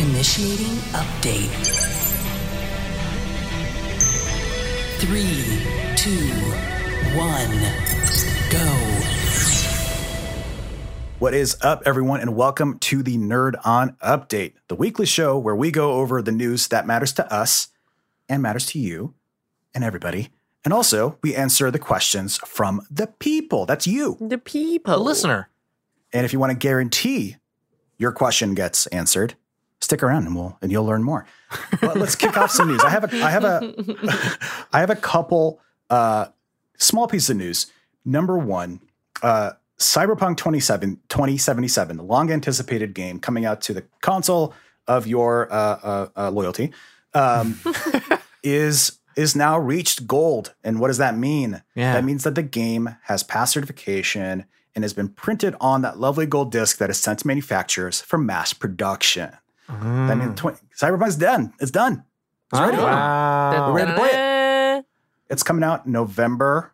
Initiating update. 3, 2, 1, go. What is up, everyone, and welcome to the Nerd On Update, the weekly show where we go over the news that matters to us and matters to you and everybody. And also, we answer the questions from the people. That's you. The people. The listener. And if you want to guarantee your question gets answered, stick around and you'll learn more. But let's kick off some news. I have a couple small pieces of news. Number one, Cyberpunk 2077, the long anticipated game coming out to the console of your loyalty, is now reached gold. And what does that mean? Yeah. That means that the game has passed certification and has been printed on that lovely gold disc that is sent to manufacturers for mass production. Mm. That means Cyberpunk's done. It's done. It's ready. Wow. We're ready to play it. It's coming out November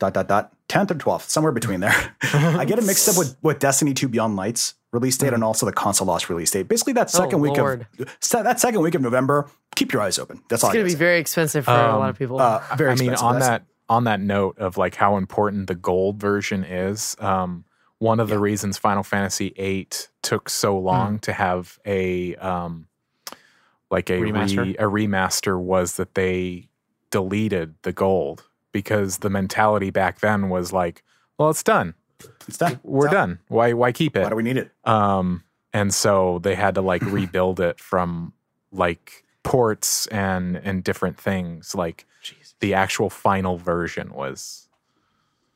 .10th or 12th, somewhere between there. I get it mixed up with Destiny 2 Beyond Lights release date and also the console launch release date. Basically, that second week of November. Keep your eyes open. That's all. It's going to be very expensive for a lot of people. Very expensive. I mean, on that note of like how important the gold version is. One of the reasons Final Fantasy VIII took so long to have a remaster was that they deleted the gold because the mentality back then was like, well, it's done. It's done. We're done. Why keep it? Why do we need it? And so they had to like rebuild it from like ports and different things. Like the actual final version was.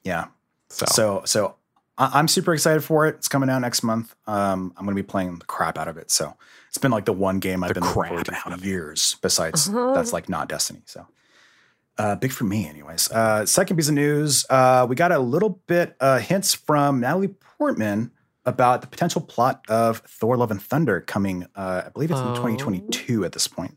Yeah. So I'm super excited for it. It's coming out next month. I'm going to be playing the crap out of it. So it's been like the one game I've been looking for years besides that's like not Destiny. So big for me anyways. Second piece of news. We got a little bit hints from Natalie Portman about the potential plot of Thor: Love and Thunder coming. I believe it's in 2022 at this point.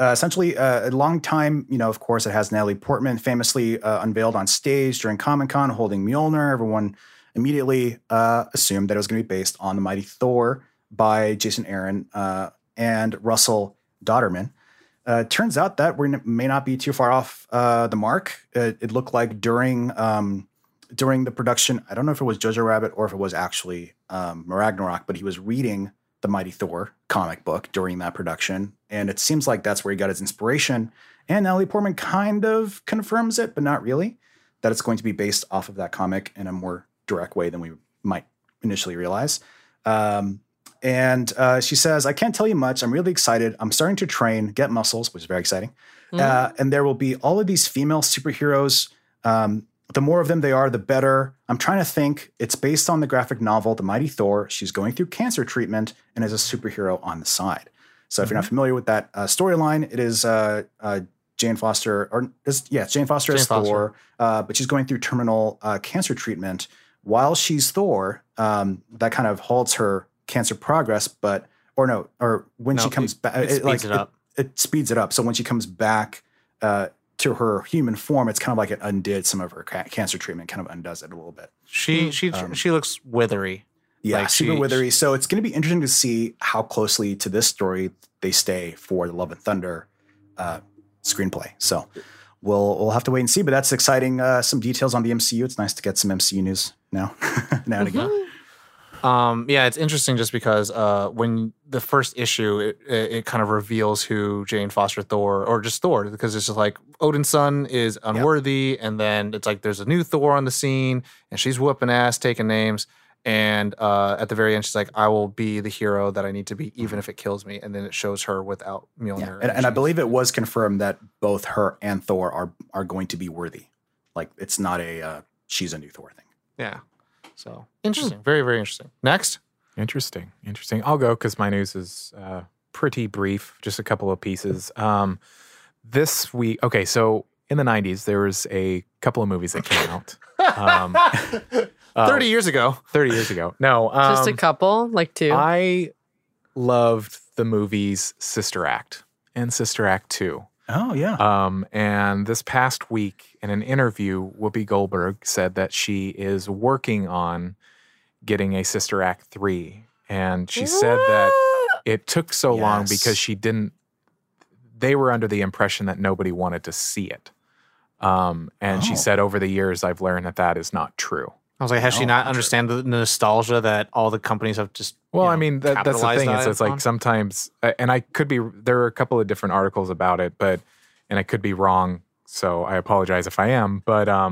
Essentially, a long time, you know, of course, it has Natalie Portman famously unveiled on stage during Comic-Con holding Mjolnir. Everyone immediately assumed that it was going to be based on the Mighty Thor by Jason Aaron and Russell Dodderman. Turns out that we may not be too far off the mark. It looked like during the production, I don't know if it was Jojo Rabbit or if it was actually Ragnarok, but he was reading the Mighty Thor comic book during that production. And it seems like that's where he got his inspiration. And Natalie Portman kind of confirms it, but not really, that it's going to be based off of that comic in a more direct way than we might initially realize. And she says, I can't tell you much. I'm really excited. I'm starting to train, get muscles, which is very exciting. Mm. And there will be all of these female superheroes. The more of them they are, the better. I'm trying to think. It's based on the graphic novel, The Mighty Thor. She's going through cancer treatment and is a superhero on the side. So if you're not familiar with that storyline, it is Jane Foster. Jane Foster as Thor. But she's going through terminal cancer treatment. While she's Thor, that kind of halts her cancer progress. It speeds it up. So when she comes back to her human form, it's kind of like it undid some of her cancer treatment, kind of undoes it a little bit. She looks withery. Yeah, like super withery. So it's going to be interesting to see how closely to this story they stay for the Love and Thunder screenplay. So we'll have to wait and see, but that's exciting. Some details on the MCU. It's nice to get some MCU news now and again. Yeah, it's interesting just because when the first issue, it kind of reveals who Jane Foster Thor, or just Thor, because it's just like Odin's son is unworthy, and then it's like there's a new Thor on the scene, and she's whooping ass, taking names, and at the very end, she's like, I will be the hero that I need to be, even if it kills me, and then it shows her without Mjolnir. Yeah. And I believe it was confirmed that both her and Thor are going to be worthy. Like, it's not a she's a new Thor thing. Yeah. So interesting. Very, very interesting. Next. Interesting. I'll go because my news is pretty brief, just a couple of pieces. This week, okay, so in the 90s, there was a couple of movies that came out. 30 years ago. No. Just a couple, like two. I loved the movies Sister Act and Sister Act 2. Oh, yeah. And this past week, in an interview, Whoopi Goldberg said that she is working on getting a Sister Act 3. And she said that it took so long because she didn't, they were under the impression that nobody wanted to see it. And she said, over the years, I've learned that that is not true. I was like, has she not understand the nostalgia that all the companies have just Well, you know, I mean, that's the thing. It's like sometimes, and I could be, there are a couple of different articles about it, but, and I could be wrong, so I apologize if I am, but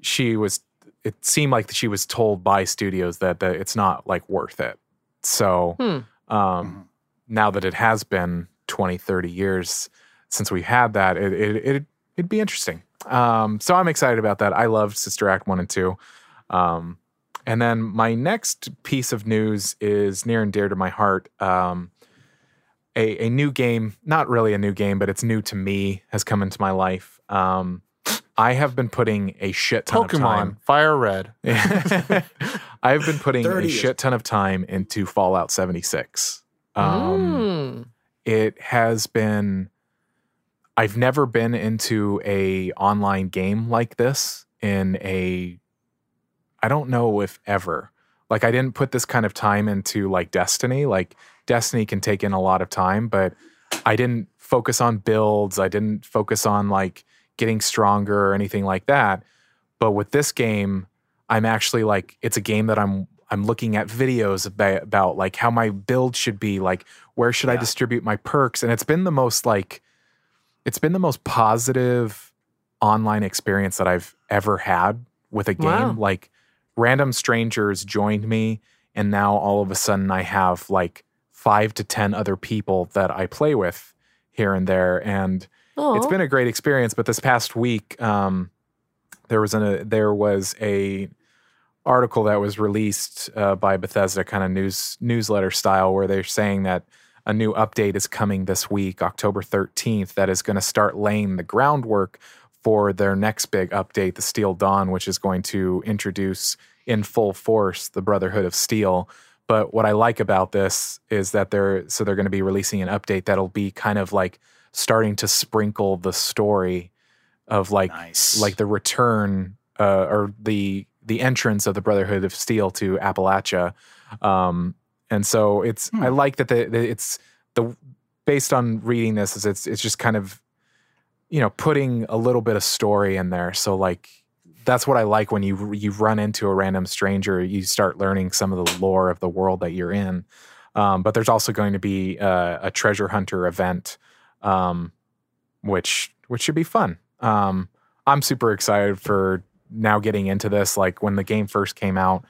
she was, it seemed like she was told by studios that it's not like worth it. So now that it has been 20, 30 years since we had that, it'd be interesting. So I'm excited about that. I loved Sister Act 1 and 2. And then my next piece of news is near and dear to my heart. A new game, not really a new game, but it's new to me, has come into my life. I have been putting a shit ton of time. Pokemon, Fire Red. I've been putting a shit ton of time into Fallout 76. It has been... I've never been into a online game like this I don't know if ever. Like, I didn't put this kind of time into, like, Destiny. Like, Destiny can take in a lot of time, but I didn't focus on builds. I didn't focus on, like, getting stronger or anything like that. But with this game, I'm actually, like, it's a game that I'm looking at videos about, like, how my build should be. Like, where should I distribute my perks? And it's been the most, like... It's been the most positive online experience that I've ever had with a game. Wow. Like, random strangers joined me, and now all of a sudden I have, like, 5 to 10 other people that I play with here and there. And it's been a great experience. But this past week, there was a article that was released by Bethesda, kind of newsletter style, where they're saying that a new update is coming this week, October 13th, that is going to start laying the groundwork for their next big update, the Steel Dawn, which is going to introduce in full force the Brotherhood of Steel. But what I like about this is that they're going to be releasing an update that'll be kind of like starting to sprinkle the story of like like the return or the entrance of the Brotherhood of Steel to Appalachia. And so it's, I like that based on reading this, is it's just kind of, you know, putting a little bit of story in there. So like, that's what I like when you run into a random stranger, you start learning some of the lore of the world that you're in. But there's also going to be a treasure hunter event, which should be fun. I'm super excited for now getting into this. Like when the game first came out,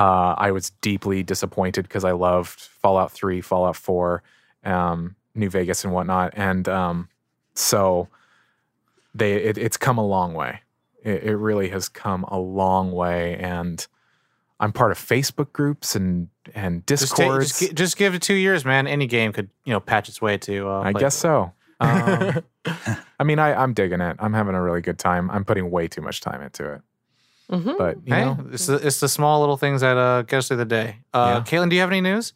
I was deeply disappointed because I loved Fallout 3, Fallout 4, New Vegas and whatnot. And so it's come a long way. It really has come a long way. And I'm part of Facebook groups and Discords. Just give it 2 years, man. Any game could, you know, patch its way to... I guess so. I mean, I'm digging it. I'm having a really good time. I'm putting way too much time into it. Mm-hmm. But you know, it's the small little things that get us through the day. Caitlin, do you have any news?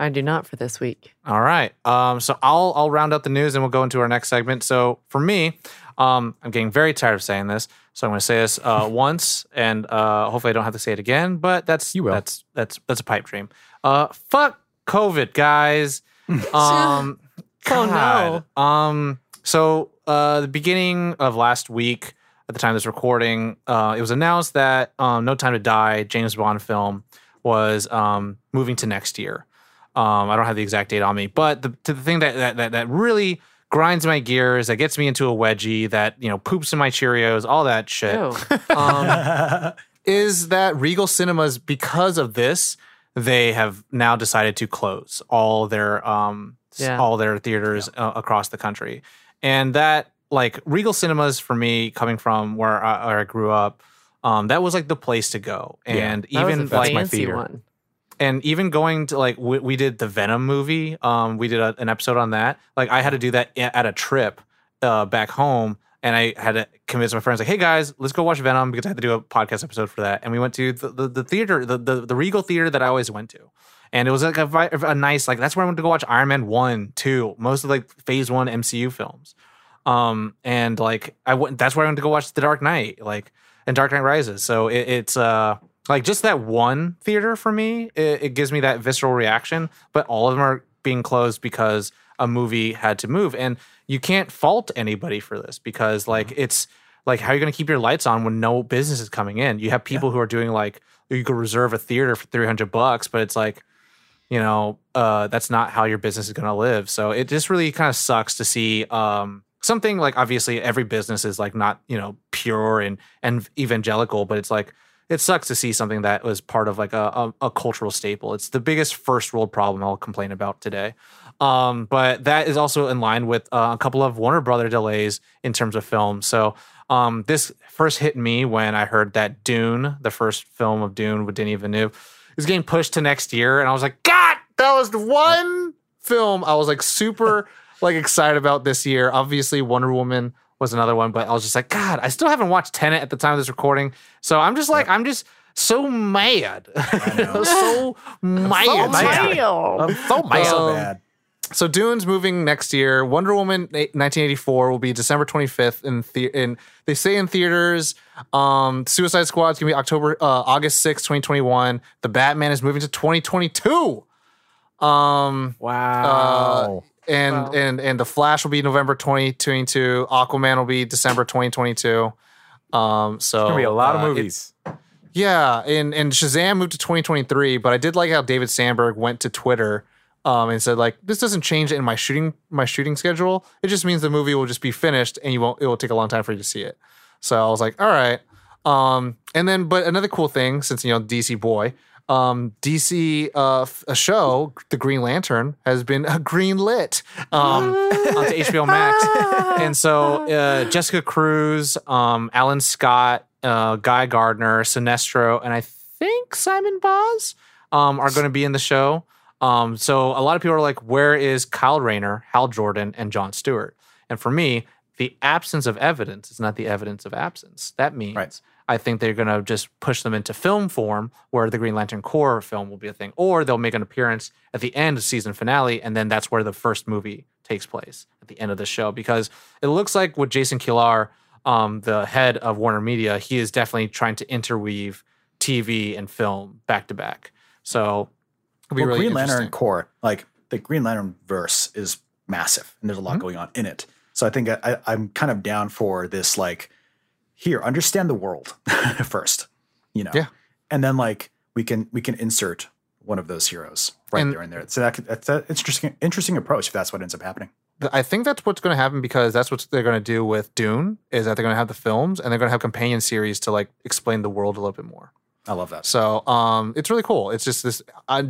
I do not for this week. All right. So I'll round up the news and we'll go into our next segment. So for me, I'm getting very tired of saying this, so I'm going to say this once, and hopefully I don't have to say it again. But that's a pipe dream. Fuck COVID, guys. Oh no. So the beginning of last week, at the time of this recording, it was announced that No Time to Die, James Bond film, was moving to next year. I don't have the exact date on me, but the thing that really grinds my gears, that gets me into a wedgie, that, you know, poops in my Cheerios, all that shit, is that Regal Cinemas, because of this, they have now decided to close all their theaters across the country, and that. Like, Regal Cinemas, for me, coming from where I grew up, that was, like, the place to go. And even, like, my theater one. And even going to, like, we did the Venom movie. We did an episode on that. Like, I had to do that at a trip back home. And I had to convince my friends, like, hey, guys, let's go watch Venom because I had to do a podcast episode for that. And we went to the theater, the Regal Theater that I always went to. And it was, like, a nice, like, that's where I went to go watch Iron Man 1, 2, most of, like, Phase 1 MCU films. And like that's where I went to go watch The Dark Knight, like, and Dark Knight Rises. So it's Like, just that one theater for me, it gives me that visceral reaction. But all of them are being closed because a movie had to move. And you can't fault anybody for this because, like, it's like, how are you going to keep your lights on when no business is coming in? You have people who are doing, like, you could reserve a theater for $300, but it's like, you know, that's not how your business is going to live. So it just really kind of sucks to see something like, obviously every business is like not, you know, pure and evangelical, but it's like, it sucks to see something that was part of like a cultural staple. It's the biggest first world problem I'll complain about today. But that is also in line with a couple of Warner Brother delays in terms of film. So this first hit me when I heard that Dune, the first film of Dune with Denis Villeneuve, is getting pushed to next year. And I was like, God, that was the one film I was like super like excited about this year. Obviously Wonder Woman was another one, but I was just like, God, I still haven't watched Tenet at the time of this recording. So I'm just like, I'm just so mad. I know. I'm so mad. So Dune's moving next year. Wonder Woman 1984 will be December 25th in they say in theaters. Suicide Squad's gonna be August 6th, 2021. The Batman is moving to 2022. Wow. And The Flash will be November 2022. Aquaman will be December 2022. So it's gonna be a lot of movies. Yeah, and Shazam moved to 2023. But I did like how David Sandberg went to Twitter and said, like, this doesn't change in my shooting schedule. It just means the movie will just be finished and it will take a long time for you to see it. So I was like, all right. And then, but another cool thing, since, you know, DC boy. DC, a show, The Green Lantern, has been greenlit onto HBO Max. And so Jessica Cruz, Alan Scott, Guy Gardner, Sinestro, and I think Simon Boz are going to be in the show. So a lot of people are like, where is Kyle Rayner, Hal Jordan, and Jon Stewart? And for me, the absence of evidence is not the evidence of absence. That means... Right. I think they're going to just push them into film form where the Green Lantern Corps film will be a thing. Or they'll make an appearance at the end of season finale, and then that's where the first movie takes place, at the end of the show. Because it looks like with Jason Kilar, the head of Warner Media, he is definitely trying to interweave TV and film back to back. So it'll be really interesting. Green Lantern Corps, like the Green Lantern verse is massive, and there's a lot going on in it. So I think I'm kind of down for this, like, here, understand the world first, you know, and then like we can insert one of those heroes right there. So that's an interesting approach if that's what ends up happening. I think that's what's going to happen because that's what they're going to do with Dune is that they're going to have the films and they're going to have companion series to like explain the world a little bit more. I love that. So it's really cool. It's just this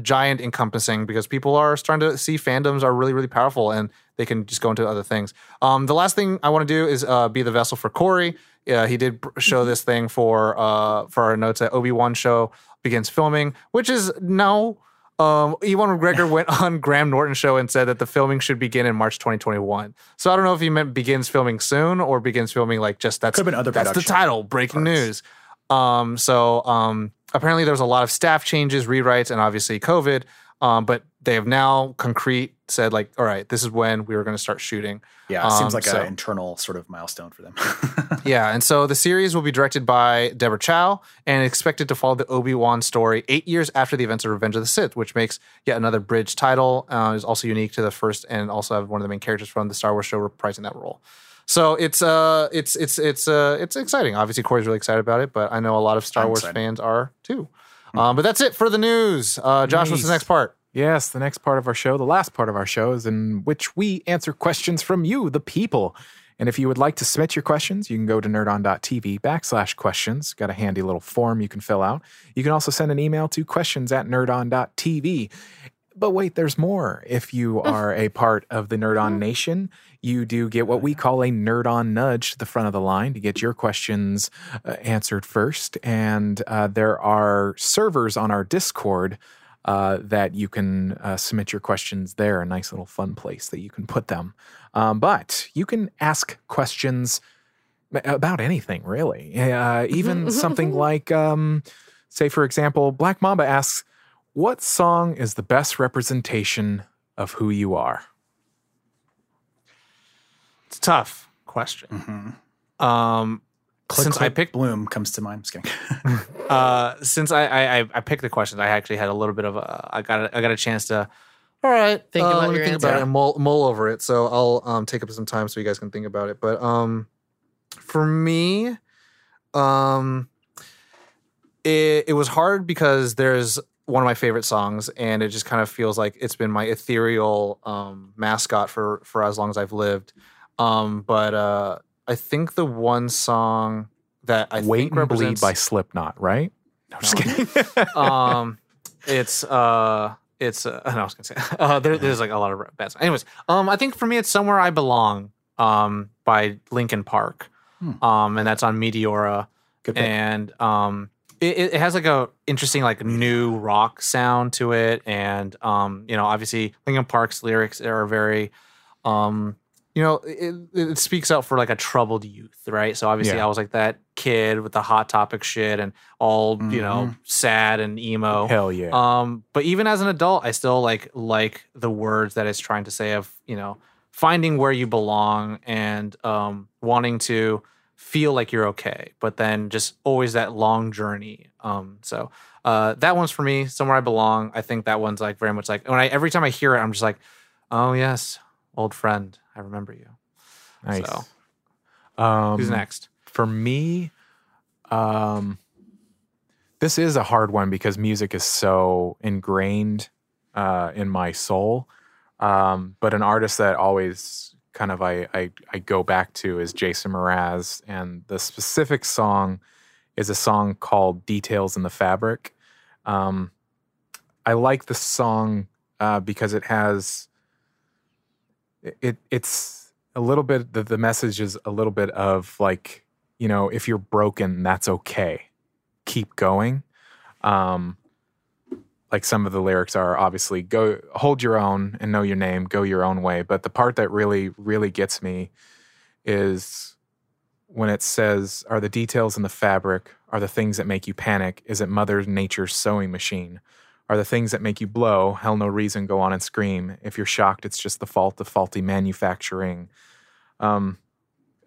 giant encompassing because people are starting to see fandoms are really, really powerful and they can just go into other things. The last thing I want to do is be the vessel for Corey. Yeah, he did show this thing for our notes that Obi-Wan show begins filming, which is now Ewan McGregor went on Graham Norton show and said that the filming should begin in March 2021. So I don't know if he meant begins filming soon or begins filming like just that's, that's the title, breaking news. Apparently there's a lot of staff changes, rewrites, and obviously COVID, but they have now concrete said like, all right, this is when we were going to start shooting. Yeah, it seems like an internal sort of milestone for them. Yeah, and so the series will be directed by Deborah Chow and expected to follow the Obi-Wan story 8 years after the events of Revenge of the Sith, which makes yet another bridge title. Is also unique to the first and also have one of the main characters from the Star Wars show reprising that role. So it's exciting. Obviously, Corey's really excited about it, but I know a lot of Star Wars fans are too. But that's it for the news. Josh, what's the next part? Yes, the next part of our show, the last part of our show, is in which we answer questions from you, the people. And if you would like to submit your questions, you can go to nerdon.tv/questions. Got a handy little form you can fill out. You can also send an email to questions@nerdon.tv. But wait, there's more. If you are a part of the Nerd On Nation, you do get what we call a Nerd On nudge to the front of the line to get your questions answered first. And there are servers on our Discord that you can submit your questions there, a nice little fun place that you can put them. But you can ask questions about anything, really. Even something like, say, for example, Black Mamba asks, what song is the best representation of who you are? It's a tough question. Mm-hmm. Since I picked Bloom comes to mind. I'm just kidding. Since I picked the questions, I actually had a little bit of a, I got a chance to. All right, let me think about it and mull over it. So I'll take up some time so you guys can think about it. But for me, it was hard because there's one of my favorite songs, and it just kind of feels like it's been my ethereal mascot for as long as I've lived. But I think the one song that I think represents... Wait and Bleed by Slipknot, right? No, I'm just kidding. There's like a lot of bad songs. Anyways, I think for me it's Somewhere I Belong by Linkin Park. And that's on Meteora. Good pick. And it has like a interesting like new rock sound to it, and obviously Linkin Park's lyrics are very it speaks out for like a troubled youth, right? So obviously I was like that kid with the Hot Topic shit and all sad and emo. Hell yeah. But even as an adult, I still like the words that it's trying to say of finding where you belong and wanting to feel like you're okay, but then just always that long journey. So that one's for me, Somewhere I Belong. I think that one's like very much like every time I hear it, I'm just like, oh yes, old friend, I remember you. Nice. So, who's next? For me, this is a hard one because music is so ingrained in my soul. But an artist that always kind of I go back to is Jason Mraz, and the specific song is a song called Details in the Fabric. I like the song because it has it's a little bit the message is a little bit of like, if you're broken, that's okay, keep going. Like some of the lyrics are obviously go hold your own and know your name, go your own way. But the part that really, really gets me is when it says, are the details in the fabric, are the things that make you panic? Is it Mother Nature's sewing machine? Are the things that make you blow? Hell, no reason, go on and scream. If you're shocked, it's just the fault of faulty manufacturing. I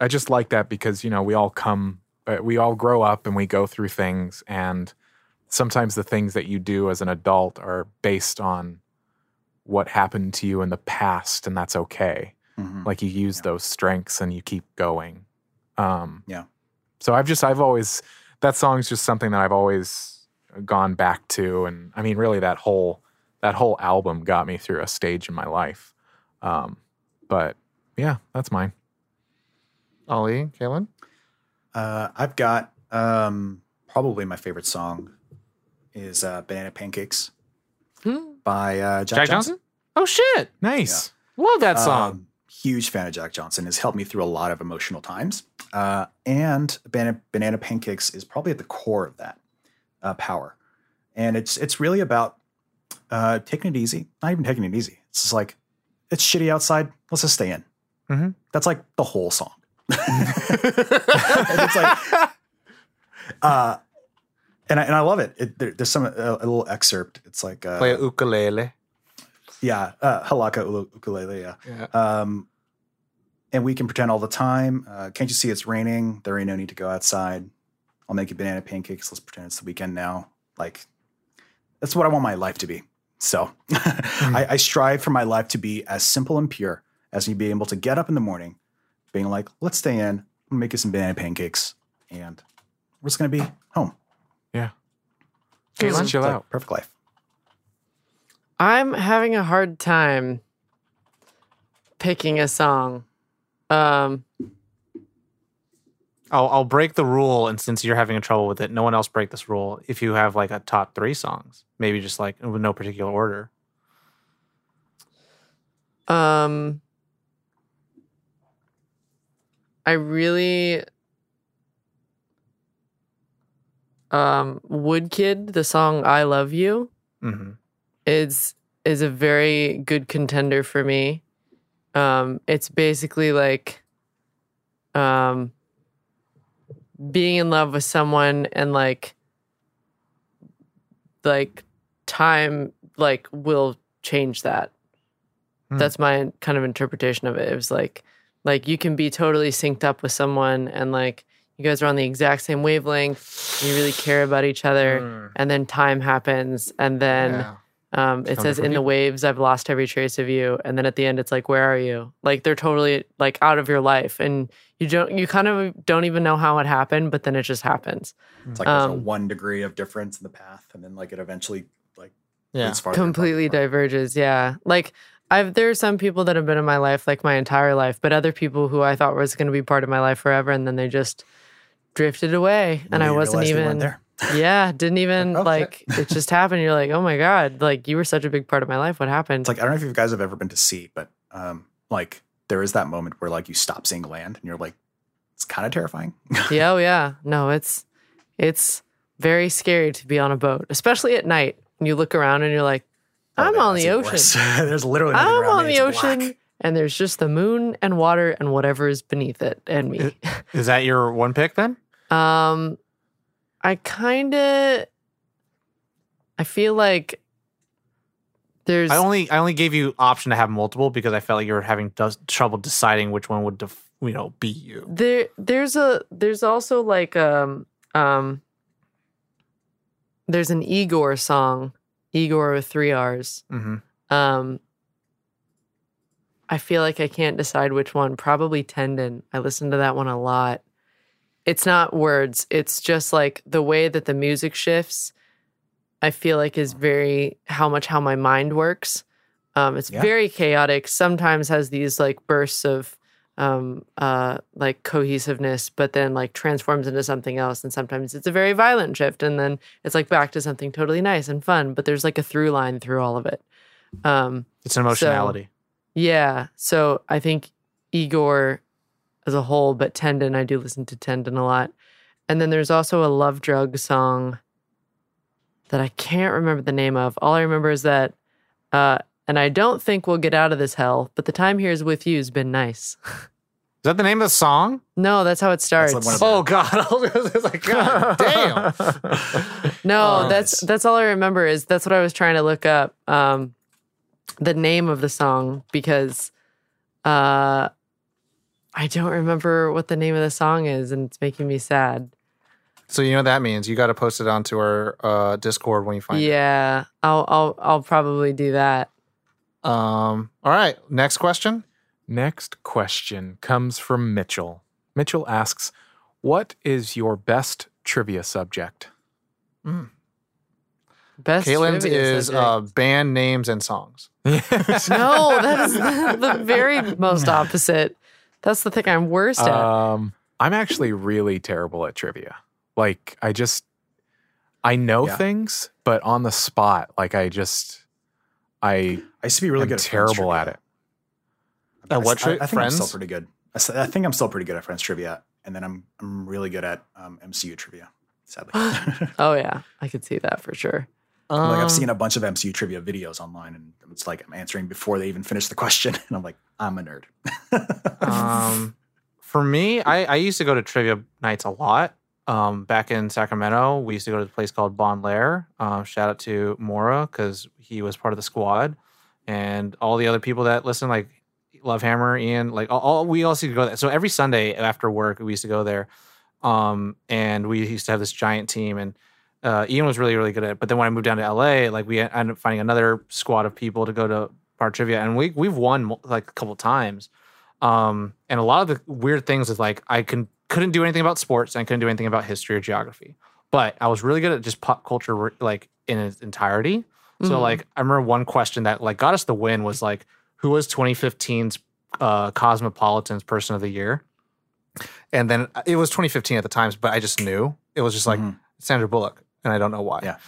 just like that because, we all grow up and we go through things, and sometimes the things that you do as an adult are based on what happened to you in the past, and that's okay. Mm-hmm. Like you use those strengths and you keep going. So that song's just something that I've always gone back to. And I mean, really that whole album got me through a stage in my life. But yeah, that's mine. Ollie, Kaylin? I've got, probably my favorite song is Banana Pancakes by Jack Johnson. Oh, shit. Nice. Yeah. Love that song. Huge fan of Jack Johnson. Has helped me through a lot of emotional times. And Banana Pancakes is probably at the core of that power. And it's really about taking it easy. Not even taking it easy. It's just like, it's shitty outside. Let's just stay in. Mm-hmm. That's like the whole song. And it's like... And I love it. There's some a little excerpt. It's like play a ukulele. Yeah, halaka ukulele. Yeah. And we can pretend all the time. Can't you see it's raining? There ain't no need to go outside. I'll make you banana pancakes. Let's pretend it's the weekend now. Like that's what I want my life to be. So I strive for my life to be as simple and pure as you be able to get up in the morning, being like, let's stay in. I'm gonna make you some banana pancakes and. We're just going to be home. Yeah. Chill out. Perfect life. I'm having a hard time picking a song. I'll break the rule, and since you're having trouble with it, no one else break this rule. If you have like a top three songs, maybe just like with no particular order. I really... Woodkid, the song I Love You, is a very good contender for me. It's basically like being in love with someone and like time like will change that. That's my kind of interpretation of it. It was like you can be totally synced up with someone and like you guys are on the exact same wavelength, you really care about each other, and then time happens, and then it says, in the waves, I've lost every trace of you. And then at the end, it's like, where are you? Like, they're totally, like, out of your life. And you kind of don't even know how it happened, but then it just happens. It's like there's a 1 degree of difference in the path. And then, like, it eventually, like, it's farther. Completely diverges, yeah. Like, there are some people that have been in my life, like, my entire life, but other people who I thought was going to be part of my life forever, and then they just drifted away. And I wasn't even there. Yeah, didn't even, like, it just happened. You're like, oh my God, like, you were such a big part of my life. What happened? It's like, I don't know if you guys have ever been to sea, but, like, there is that moment where, like, you stop seeing land and you're like, it's kind of terrifying. Yeah, oh yeah. No, it's very scary to be on a boat, especially at night. And you look around and you're like, I'm on the ocean. There's literally nothing around me. I'm on the ocean. Black. And there's just the moon and water and whatever is beneath it and me. Is that your one pick then? I feel like there's... I only gave you option to have multiple because I felt like you were having trouble deciding which one would, be you. There's also like there's an Igor song, Igor with 3 R's. Mm-hmm. I feel like I can't decide which one. Probably Tendon. I listen to that one a lot. It's not words. It's just like the way that the music shifts, I feel like is very how my mind works. It's very chaotic. Sometimes has these like bursts of like cohesiveness, but then like transforms into something else. And sometimes it's a very violent shift. And then it's like back to something totally nice and fun. But there's like a through line through all of it. It's an emotionality. So I think Igor... as a whole, but Tendon, I do listen to Tendon a lot. And then there's also a Love Drug song that I can't remember the name of. All I remember is that, and I don't think we'll get out of this hell, but the time here is with you has been nice. Is that the name of the song? No, that's how it starts. God. It's like, God damn. No, that's all I remember is that's what I was trying to look up, the name of the song, because... I don't remember what the name of the song is, and it's making me sad. So you know what that means. You got to post it onto our Discord when you find it. Yeah, I'll probably do that. All right, next question. Next question comes from Mitchell. Mitchell asks, what is your best trivia subject? Best Caitlin's is band names and songs. No, that is the very most opposite. That's the thing I'm worst at. I'm actually really terrible at trivia. Like, I know things, but on the spot, like, I used to be really good at Friends trivia. At it. I think Friends? I'm still pretty good. I think I'm still pretty good at Friends trivia, and then I'm really good at MCU trivia, sadly. Oh, yeah. I could see that for sure. Like, I've seen a bunch of MCU trivia videos online, and it's like I'm answering before they even finish the question, and I'm like, I'm a nerd. For me, I used to go to trivia nights a lot. Back in Sacramento, we used to go to a place called Bon Lair. Shout out to Mora, because he was part of the squad, and all the other people that listen, like Love Hammer, Ian, like we also used to go there. So every Sunday after work, we used to go there, and we used to have this giant team, and Ian was really, really good at it. But then when I moved down to LA, like we ended up finding another squad of people to go to bar trivia. And we've won like a couple times. And a lot of the weird things is like I couldn't do anything about sports. And I couldn't do anything about history or geography. But I was really good at just pop culture like in its entirety. Mm-hmm. So like I remember one question that like got us the win was like, who was 2015's Cosmopolitan's Person of the Year? And then it was 2015 at the time, but I just knew. It was just like Sandra Bullock. And I don't know why. Yeah.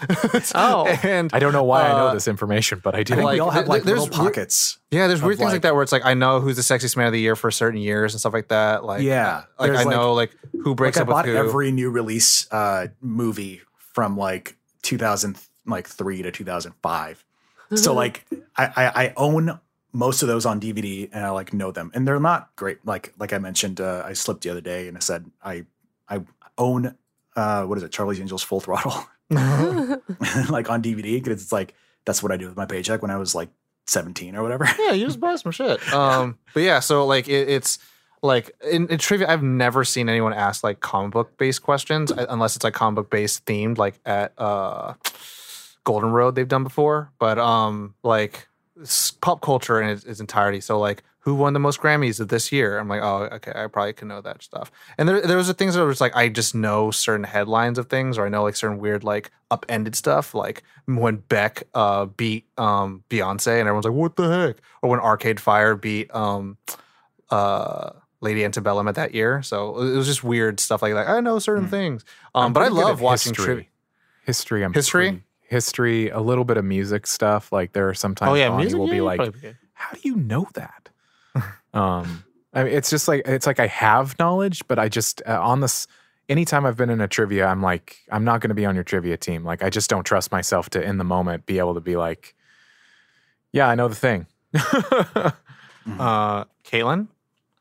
And I don't know why I know this information, but I do. I think like, we all have like little pockets. Yeah, there's weird things like that where it's like I know who's the sexiest man of the year for certain years and stuff like that. Like like I know like who breaks up with who. I bought every new release movie from like 2003 to 2005. So like I own most of those on DVD and I like know them and they're not great. Like I mentioned, I slipped the other day and I said I own. What is it? Charlie's Angels Full Throttle, like on DVD because it's like that's what I do with my paycheck when I was like 17 or whatever. Yeah, you just buy some shit. But yeah, so like it's Like in trivia, I've never seen anyone ask like comic book based questions unless it's like comic book based themed, like at Golden Road they've done before. But like pop culture in its entirety. So like, who won the most Grammys of this year? I'm like, oh, okay, I probably can know that stuff. And there was the things that were just like, I just know certain headlines of things, or I know like certain weird like upended stuff, like when Beck beat Beyonce, and everyone's like, what the heck? Or when Arcade Fire beat Lady Antebellum at that year. So it was just weird stuff like that. I know certain things. But I love watching trivia. History, a little bit of music stuff. Like there are sometimes music will be like, how do you know that? I mean, it's like I have knowledge, but I just on this, anytime I've been in a trivia, I'm like, I'm not going to be on your trivia team. Like I just don't trust myself to in the moment be able to be like, yeah, I know the thing. Caitlin?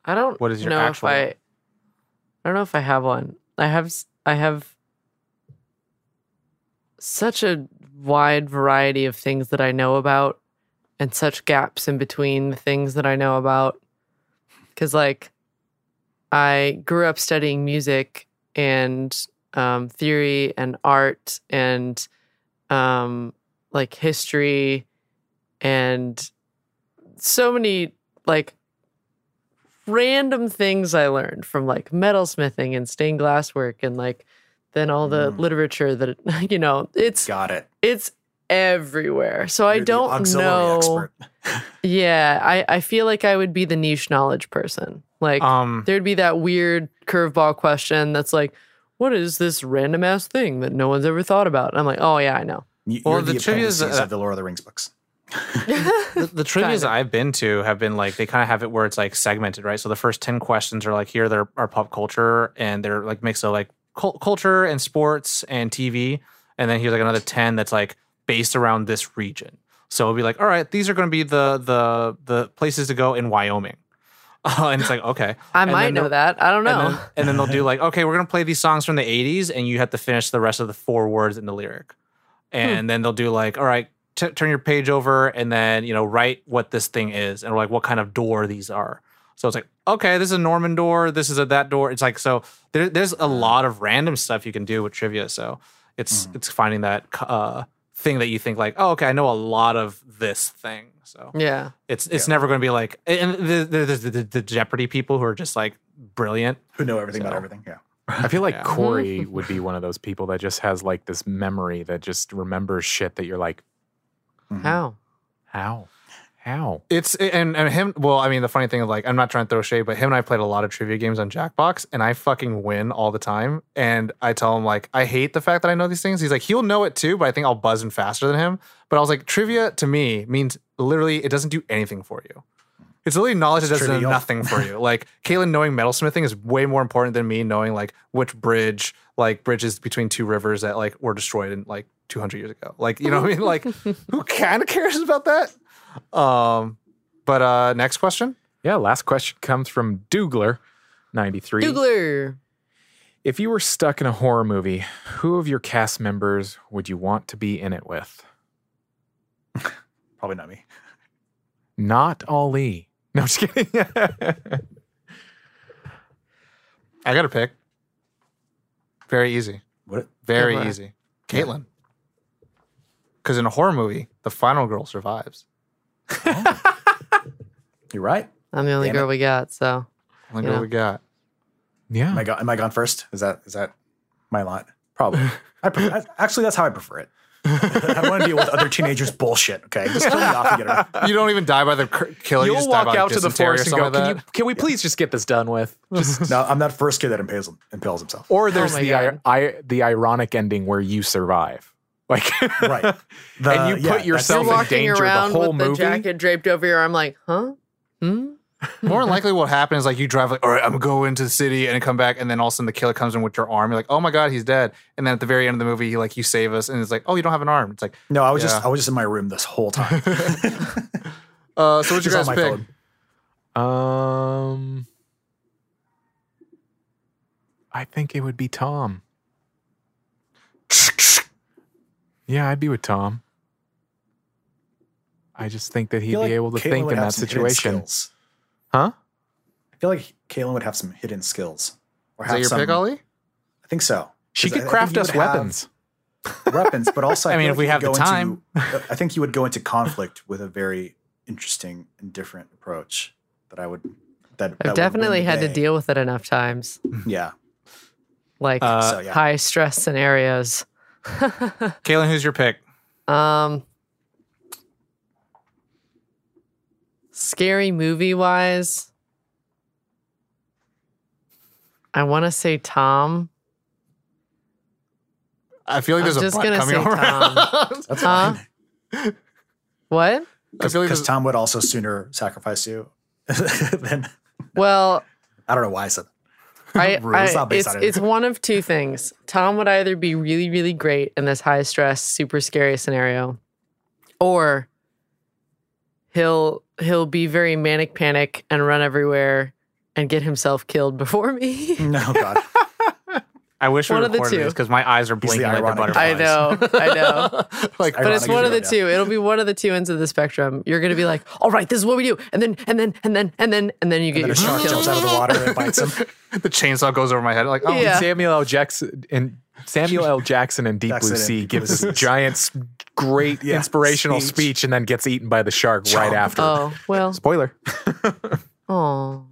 I don't what is your know actual... if I don't know if I have one. I have such a wide variety of things that I know about and such gaps in between the things that I know about. Because, like, I grew up studying music and theory and art and, like, history and so many, like, random things I learned from, like, metalsmithing and stained glass work and, like, then all the literature that, you know, it's... Got it. It's everywhere. So I don't know... You're the auxiliary expert. Yeah, I feel like I would be the niche knowledge person. Like, there'd be that weird curveball question that's like, what is this random-ass thing that no one's ever thought about? And I'm like, oh, yeah, I know. Well, the appendices of the Lord of the Rings books. The trivias I've been to have been like, they kind of have it where it's like segmented, right? So the first 10 questions are like, here there are pop culture, and they're like mix of like culture and sports and TV, and then here's like another 10 that's like based around this region. So it'll be like, all right, these are going to be the places to go in Wyoming, and it's like, okay, I might know that, I don't know. And then they'll do like, okay, we're going to play these songs from the 80s, and you have to finish the rest of the 4 words in the lyric. And then they'll do like, all right, turn your page over, and then, you know, write what this thing is, and we're like, what kind of door these are. So it's like, okay, this is a Norman door. This is a that door. It's like, so there's a lot of random stuff you can do with trivia. So it's it's finding that thing that you think like, oh, okay, I know a lot of this thing. So yeah, it's never going to be like, and the Jeopardy people who are just like brilliant, who know everything about everything. Yeah, I feel like Corey would be one of those people that just has like this memory that just remembers shit that you're like, how? It's and him. Well, I mean, the funny thing is, like, I'm not trying to throw shade, but him and I played a lot of trivia games on Jackbox, and I fucking win all the time. And I tell him like, I hate the fact that I know these things. He's like, he'll know it too, but I think I'll buzz in faster than him. But I was like, trivia to me means literally it doesn't do anything for you. It's literally knowledge that does nothing for you. Like, Caitlin knowing metalsmithing is way more important than me knowing like which bridge, like bridges between two rivers that like were destroyed in like 200 years ago. Like, you know what I mean? Like, who kind of cares about that? But next question. Yeah, last question comes from Doogler93. Doogler! If you were stuck in a horror movie, who of your cast members would you want to be in it with? Probably not me. Not Ali. No, I'm just kidding. I got to pick. Very easy. What? Very easy. Caitlin. Because in a horror movie, the final girl survives. Oh. You're right. I'm the only girl we got, so. Only girl we got. Yeah. Am I gone first? Is that my lot? Probably. Actually, that's how I prefer it. I want to deal with other teenagers' bullshit. Okay, just kill me off and get her. You don't even die by the killer. You'll walk out to the forest and go, "Can we please just get this done with?" No, I'm that first kid that impales himself. Or there's the ironic ending where you survive. Like, right. And you put yourself in danger around the whole movie. With the jacket draped over your arm, like, huh? Hmm? More than likely what happens is like you drive like, all right, I'm going to go into the city and come back. And then all of a sudden the killer comes in with your arm. You're like, oh my God, he's dead. And then at the very end of the movie, he like, you save us. And it's like, oh, you don't have an arm. It's like, no, I was just in my room this whole time. So what's your guys' pick? I think it would be Tom. Yeah, I'd be with Tom. I just think that he'd be able to think in that situation. Huh? I feel like Caitlin would have some hidden skills. Or have Is that your pick, Ollie? I think so. She could craft us weapons. Weapons, but also I mean, if we have the time. I think you would go into conflict with a very interesting and different approach that I would... I've definitely had to deal with it enough times. Yeah. Like high stress scenarios. Caitlin, who's your pick? Scary movie-wise, I want to say Tom. I feel like there's a butt coming over. That's fine. What? Because Tom would also sooner sacrifice you than... Well, I don't know why I said that. It's one of two things. Tom would either be really, really great in this high stress, super scary scenario, or he'll be very manic panic and run everywhere and get himself killed before me. No, God. I wish we recorded this because my eyes are blinking like a butterflies. I know. Like, but it's one of the two. It'll be one of the two ends of the spectrum. You're going to be like, all right, this is what we do. And then you get your shark jumps out of the water and bites him. The chainsaw goes over my head. Like, Samuel L. Jackson in Deep Blue Sea gives this giant, great inspirational speech and then gets eaten by the shark right after. Oh, well. Spoiler. Oh.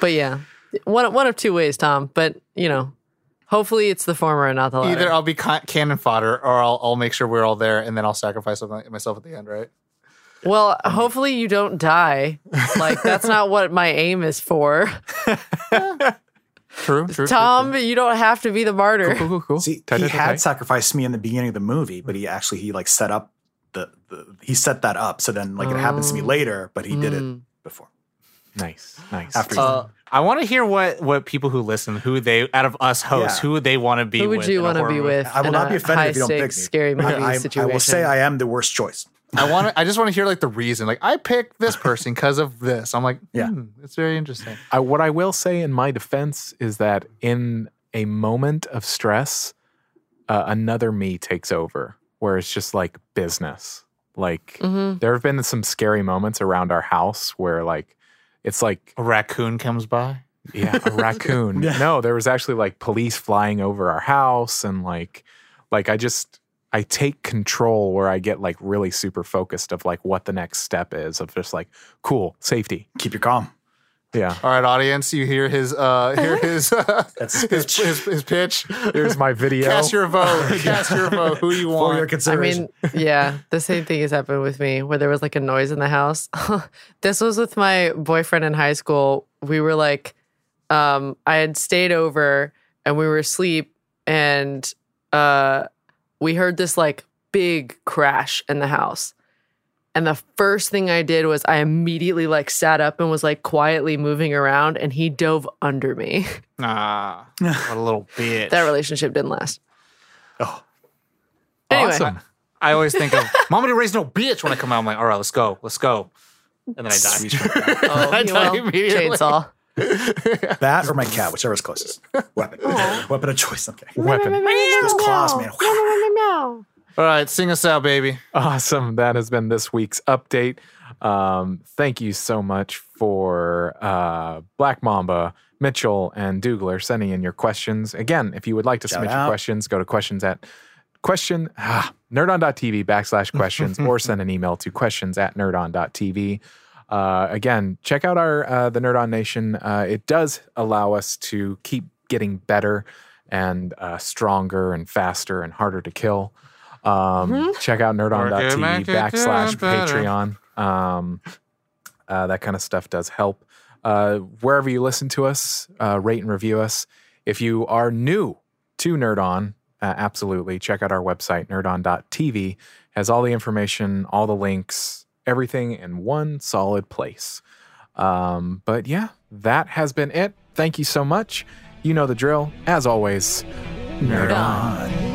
But yeah, one of two ways, Tom. But, you know. Hopefully it's the former and not the latter. Either I'll be cannon fodder or I'll make sure we're all there and then I'll sacrifice myself at the end, right? Well, hopefully you don't die. Like, that's not what my aim is for. True. Tom, you don't have to be the martyr. Cool. See, he had sacrificed me in the beginning of the movie, but he set up he set that up. So then it happens to me later, but he did it before. Nice. After I want to hear what people who listen, out of us hosts, who they want to be with. Who would you want to be with? I will not be offended if you don't pick me. Scary movie situation. I will say I am the worst choice. I just want to hear like the reason. Like, I picked this person because of this. I'm like, it's very interesting. What I will say in my defense is that in a moment of stress, another me takes over, where it's just like business. Like, there have been some scary moments around our house where like, it's like... A raccoon comes by? Yeah, a raccoon. No, there was actually like police flying over our house and like I take control where I get like really super focused of like what the next step is of just like, cool, safety. Keep your calm. Yeah. All right, audience, you hear his pitch. Here's my video. Cast your vote. Cast your vote. Who you want? For your consideration. I mean, the same thing has happened with me where there was like a noise in the house. This was with my boyfriend in high school. We were like, I had stayed over and we were asleep and we heard this like big crash in the house. And the first thing I did was I immediately like sat up and was like quietly moving around and he dove under me. What a little bitch. That relationship didn't last. Oh. Anyway. Awesome. I always think of Mama didn't raise no bitch when I come out. I'm like, all right, let's go. And then I die. I die immediately. Chainsaw. That or my cat, whichever's closest. Weapon. Weapon of choice. Okay. Weapon. Those claws, man. All right, sing us out, baby. Awesome. That has been this week's update. Thank you so much for Black Mamba, Mitchell, and Dougler sending in your questions. Again, if you would like to submit your questions, go to nerdon.tv/questions or send an email to questions@nerdon.tv. Again, check out the Nerd On Nation. It does allow us to keep getting better and stronger and faster and harder to kill. Check out nerdon.tv/Patreon. That kind of stuff does help. Wherever you listen to us, rate and review us. If you are new to Nerd On, absolutely check out our website, nerdon.tv. Has all the information, all the links, everything in one solid place. But yeah, that has been it. Thank you so much. You know the drill. As always, Nerd On.